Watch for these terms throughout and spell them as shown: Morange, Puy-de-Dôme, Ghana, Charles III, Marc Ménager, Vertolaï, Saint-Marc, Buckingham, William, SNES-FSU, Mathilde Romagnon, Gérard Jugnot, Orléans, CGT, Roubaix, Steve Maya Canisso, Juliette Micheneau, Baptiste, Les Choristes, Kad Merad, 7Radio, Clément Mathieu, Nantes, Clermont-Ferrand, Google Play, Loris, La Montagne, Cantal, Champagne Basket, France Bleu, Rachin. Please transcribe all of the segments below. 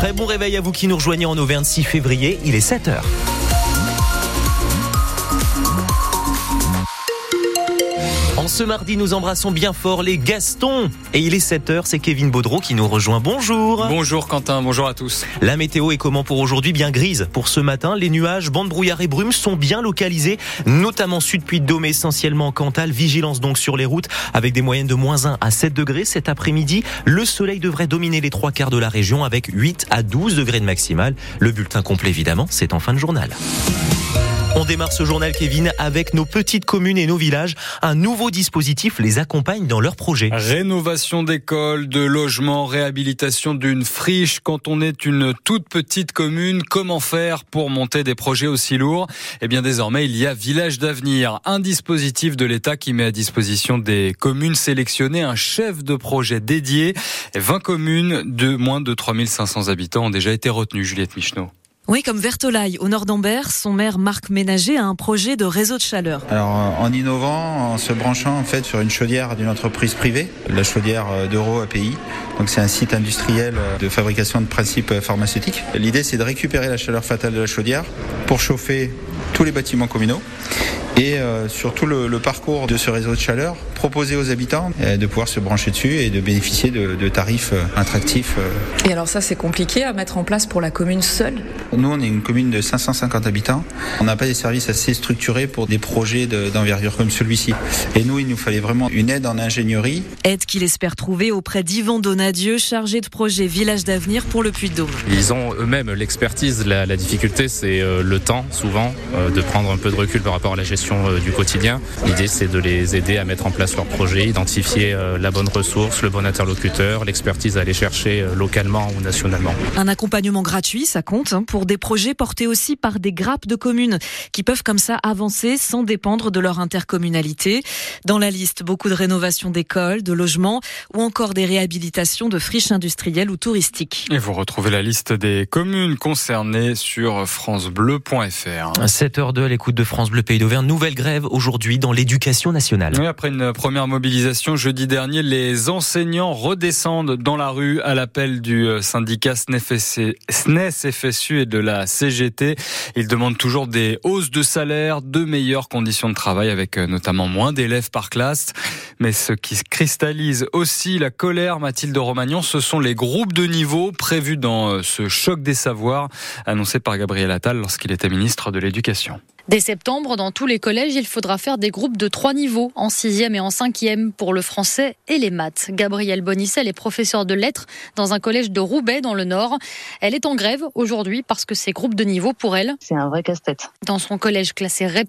Très bon réveil à vous qui nous rejoignez en Auvergne, 6 février, il est 7h. En ce mardi, nous embrassons bien fort les Gastons. Et il est 7h, c'est Kevin Baudreau qui nous rejoint. Bonjour. Bonjour Quentin, bonjour à tous. La météo est comment pour aujourd'hui? Bien grise. Pour ce matin, les nuages, bandes brouillard et brumes sont bien localisés, notamment sud Puy-de-Dôme et essentiellement en Cantal. Vigilance donc sur les routes avec des moyennes de -1 à 7 degrés. Cet après-midi, le soleil devrait dominer les 3 quarts de la région avec 8 à 12 degrés de maximale. Le bulletin complet évidemment, c'est en fin de journal. On démarre ce journal, Kevin, avec nos petites communes et nos villages. Un nouveau dispositif les accompagne dans leurs projets. Rénovation d'écoles, de logements, réhabilitation d'une friche. Quand on est une toute petite commune, comment faire pour monter des projets aussi lourds? Eh bien, désormais, il y a Village d'Avenir, un dispositif de l'État qui met à disposition des communes sélectionnées un chef de projet dédié. 20 communes de moins de 3500 habitants ont déjà été retenues, Juliette Micheneau. Oui, comme Vertolaï, au nord d'Ambert, son maire Marc Ménager a un projet de réseau de chaleur. Alors, en innovant, en se branchant en fait sur une chaudière d'une entreprise privée, la chaudière d'Euro API. Donc c'est un site industriel de fabrication de principes pharmaceutiques. L'idée, c'est de récupérer la chaleur fatale de la chaudière pour chauffer tous les bâtiments communaux et surtout le parcours de ce réseau de chaleur, proposer aux habitants de pouvoir se brancher dessus et de bénéficier de tarifs attractifs. Et alors ça, c'est compliqué à mettre en place pour la commune seule? Nous, on est une commune de 550 habitants. On n'a pas des services assez structurés pour des projets d'envergure comme celui-ci. Et nous, il nous fallait vraiment une aide en ingénierie. Aide qu'il espère trouver auprès d'Yvan Donadieu, chargé de projet Village d'Avenir pour le Puy-de-Dôme. Ils ont eux-mêmes l'expertise. La difficulté, c'est le temps, souvent, de prendre un peu de recul par rapport à la gestion du quotidien. L'idée, c'est de les aider à mettre en place leur projet, identifier la bonne ressource, le bon interlocuteur, l'expertise à aller chercher localement ou nationalement. Un accompagnement gratuit, ça compte, hein, pour des projets portés aussi par des grappes de communes qui peuvent comme ça avancer sans dépendre de leur intercommunalité. Dans la liste, beaucoup de rénovations d'écoles, de logements ou encore des réhabilitations de friches industrielles ou touristiques. Et vous retrouvez la liste des communes concernées sur francebleu.fr. 7h02 à l'écoute de France Bleu Pays d'Auvergne. Nouvelle grève aujourd'hui dans l'éducation nationale. Oui, après une première mobilisation jeudi dernier, les enseignants redescendent dans la rue à l'appel du syndicat SNES-FSU et de la CGT. Ils demandent toujours des hausses de salaire, de meilleures conditions de travail avec notamment moins d'élèves par classe. Mais ce qui cristallise aussi la colère, Mathilde Romagnon, ce sont les groupes de niveau prévus dans ce choc des savoirs annoncé par Gabriel Attal lorsqu'il était ministre de l'Éducation. Dès septembre, dans tous les collèges, il faudra faire des groupes de 3 niveaux, en 6e et en 5e, pour le français et les maths. Gabrielle Bonissel est professeure de lettres dans un collège de Roubaix, dans le Nord. Elle est en grève aujourd'hui parce que ces groupes de niveau, pour elle, c'est un vrai casse-tête. Dans son collège classé REP+,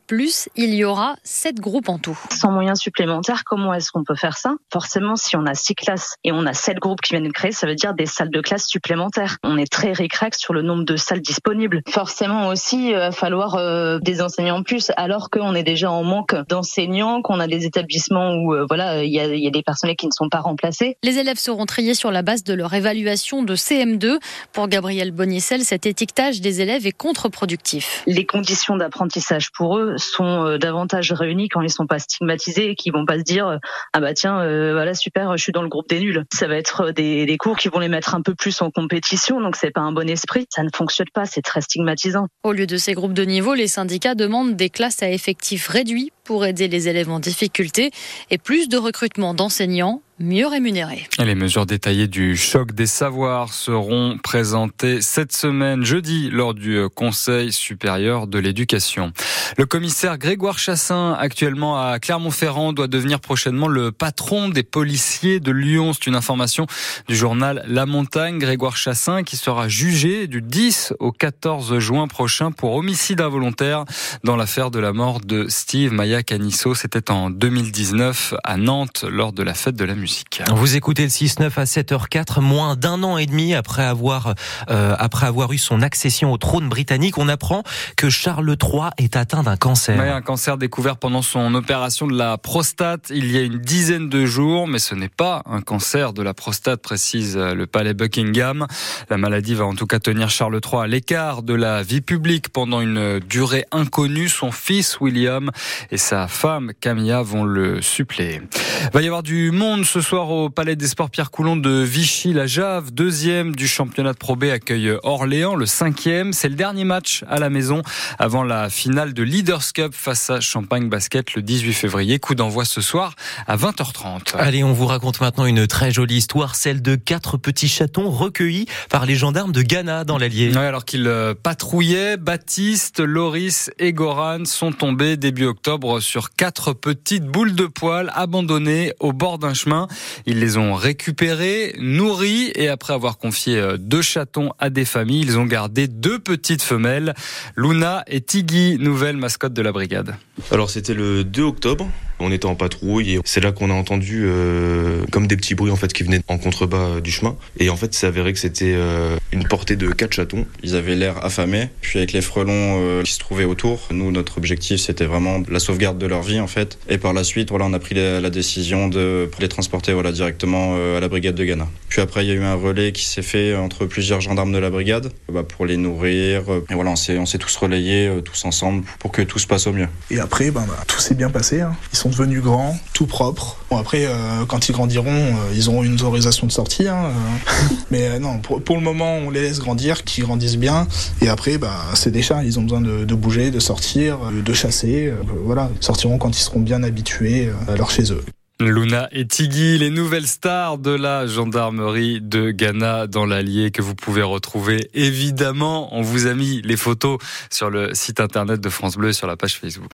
il y aura 7 groupes en tout. Sans moyens supplémentaires, comment est-ce qu'on peut faire ça? Forcément, si on a 6 classes et on a 7 groupes qui viennent de créer, ça veut dire des salles de classe supplémentaires. On est très ric-rac sur le nombre de salles disponibles. Forcément aussi, il va falloir des enseignants en plus, alors qu'on est déjà en manque d'enseignants, qu'on a des établissements où il y a des personnels qui ne sont pas remplacés. Les élèves seront triés sur la base de leur évaluation de CM2. Pour Gabrielle Bonissel, cet étiquetage des élèves est contre-productif. Les conditions d'apprentissage pour eux sont davantage réunies quand ils ne sont pas stigmatisés et qu'ils ne vont pas se dire « Ah bah tiens, voilà super, je suis dans le groupe des nuls ». Ça va être des cours qui vont les mettre un peu plus en compétition, donc c'est pas un bon esprit. Ça ne fonctionne pas, c'est très stigmatisant. Au lieu de ces groupes de niveau, les syndicats demandent des classes à effectifs réduits pour aider les élèves en difficulté et plus de recrutement d'enseignants mieux rémunérés. Et les mesures détaillées du choc des savoirs seront présentées cette semaine, jeudi, lors du Conseil supérieur de l'éducation. Le commissaire Grégoire Chassin, actuellement à Clermont-Ferrand, doit devenir prochainement le patron des policiers de Lyon. C'est une information du journal La Montagne. Grégoire Chassin qui sera jugé du 10 au 14 juin prochain pour homicide involontaire dans l'affaire de la mort de Steve Maya Canisso. C'était en 2019 à Nantes lors de la fête de la musique. Vous écoutez le 6-9 à 7h04, moins d'1 an et demi après avoir eu son accession au trône britannique. On apprend que Charles III est atteint d'un cancer. Oui, un cancer découvert pendant son opération de la prostate il y a une dizaine de jours. Mais ce n'est pas un cancer de la prostate, précise le palais Buckingham. La maladie va en tout cas tenir Charles III à l'écart de la vie publique pendant une durée inconnue. Son fils William et sa femme Camilla vont le suppléer. Il va y avoir du monde ce ce soir au Palais des Sports Pierre Coulon de Vichy. La Jave, deuxième du championnat de Pro B, accueille Orléans, le cinquième. C'est le dernier match à la maison avant la finale de Leaders Cup face à Champagne Basket le 18 février. Coup d'envoi ce soir à 20h30. Allez, on vous raconte maintenant une très jolie histoire, celle de 4 petits chatons recueillis par les gendarmes de Ghana dans l'Allier. Ouais, alors qu'ils patrouillaient, Baptiste, Loris et Goran sont tombés début octobre sur 4 petites boules de poils abandonnées au bord d'un chemin. Ils les ont récupérés, nourris et après avoir confié 2 chatons à des familles, ils ont gardé 2 petites femelles, Luna et Tigui, nouvelle mascotte de la brigade. Alors c'était le 2 octobre, on était en patrouille et c'est là qu'on a entendu comme des petits bruits en fait qui venaient en contrebas du chemin et en fait c'est avéré que c'était une portée de 4 chatons. Ils avaient l'air affamés, puis avec les frelons qui se trouvaient autour, nous notre objectif c'était vraiment la sauvegarde de leur vie en fait et par la suite voilà, on a pris la décision de les transporter voilà, directement à la brigade de Ghana. Puis après il y a eu un relais qui s'est fait entre plusieurs gendarmes de la brigade pour les nourrir et voilà, on s'est tous relayés tous ensemble pour que tout se passe au mieux. Et après tout s'est bien passé, hein. Ils sont devenus grands, tout propres. Bon après quand ils grandiront, ils auront une autorisation de sortie mais non, pour le moment on les laisse grandir, qu'ils grandissent bien et après c'est des chats, ils ont besoin de bouger, de sortir, de chasser, voilà, ils sortiront quand ils seront bien habitués à leur chez eux. Luna et Tigui, les nouvelles stars de la gendarmerie de Ghana dans l'Allier que vous pouvez retrouver évidemment. On vous a mis les photos sur le site internet de France Bleu et sur la page Facebook.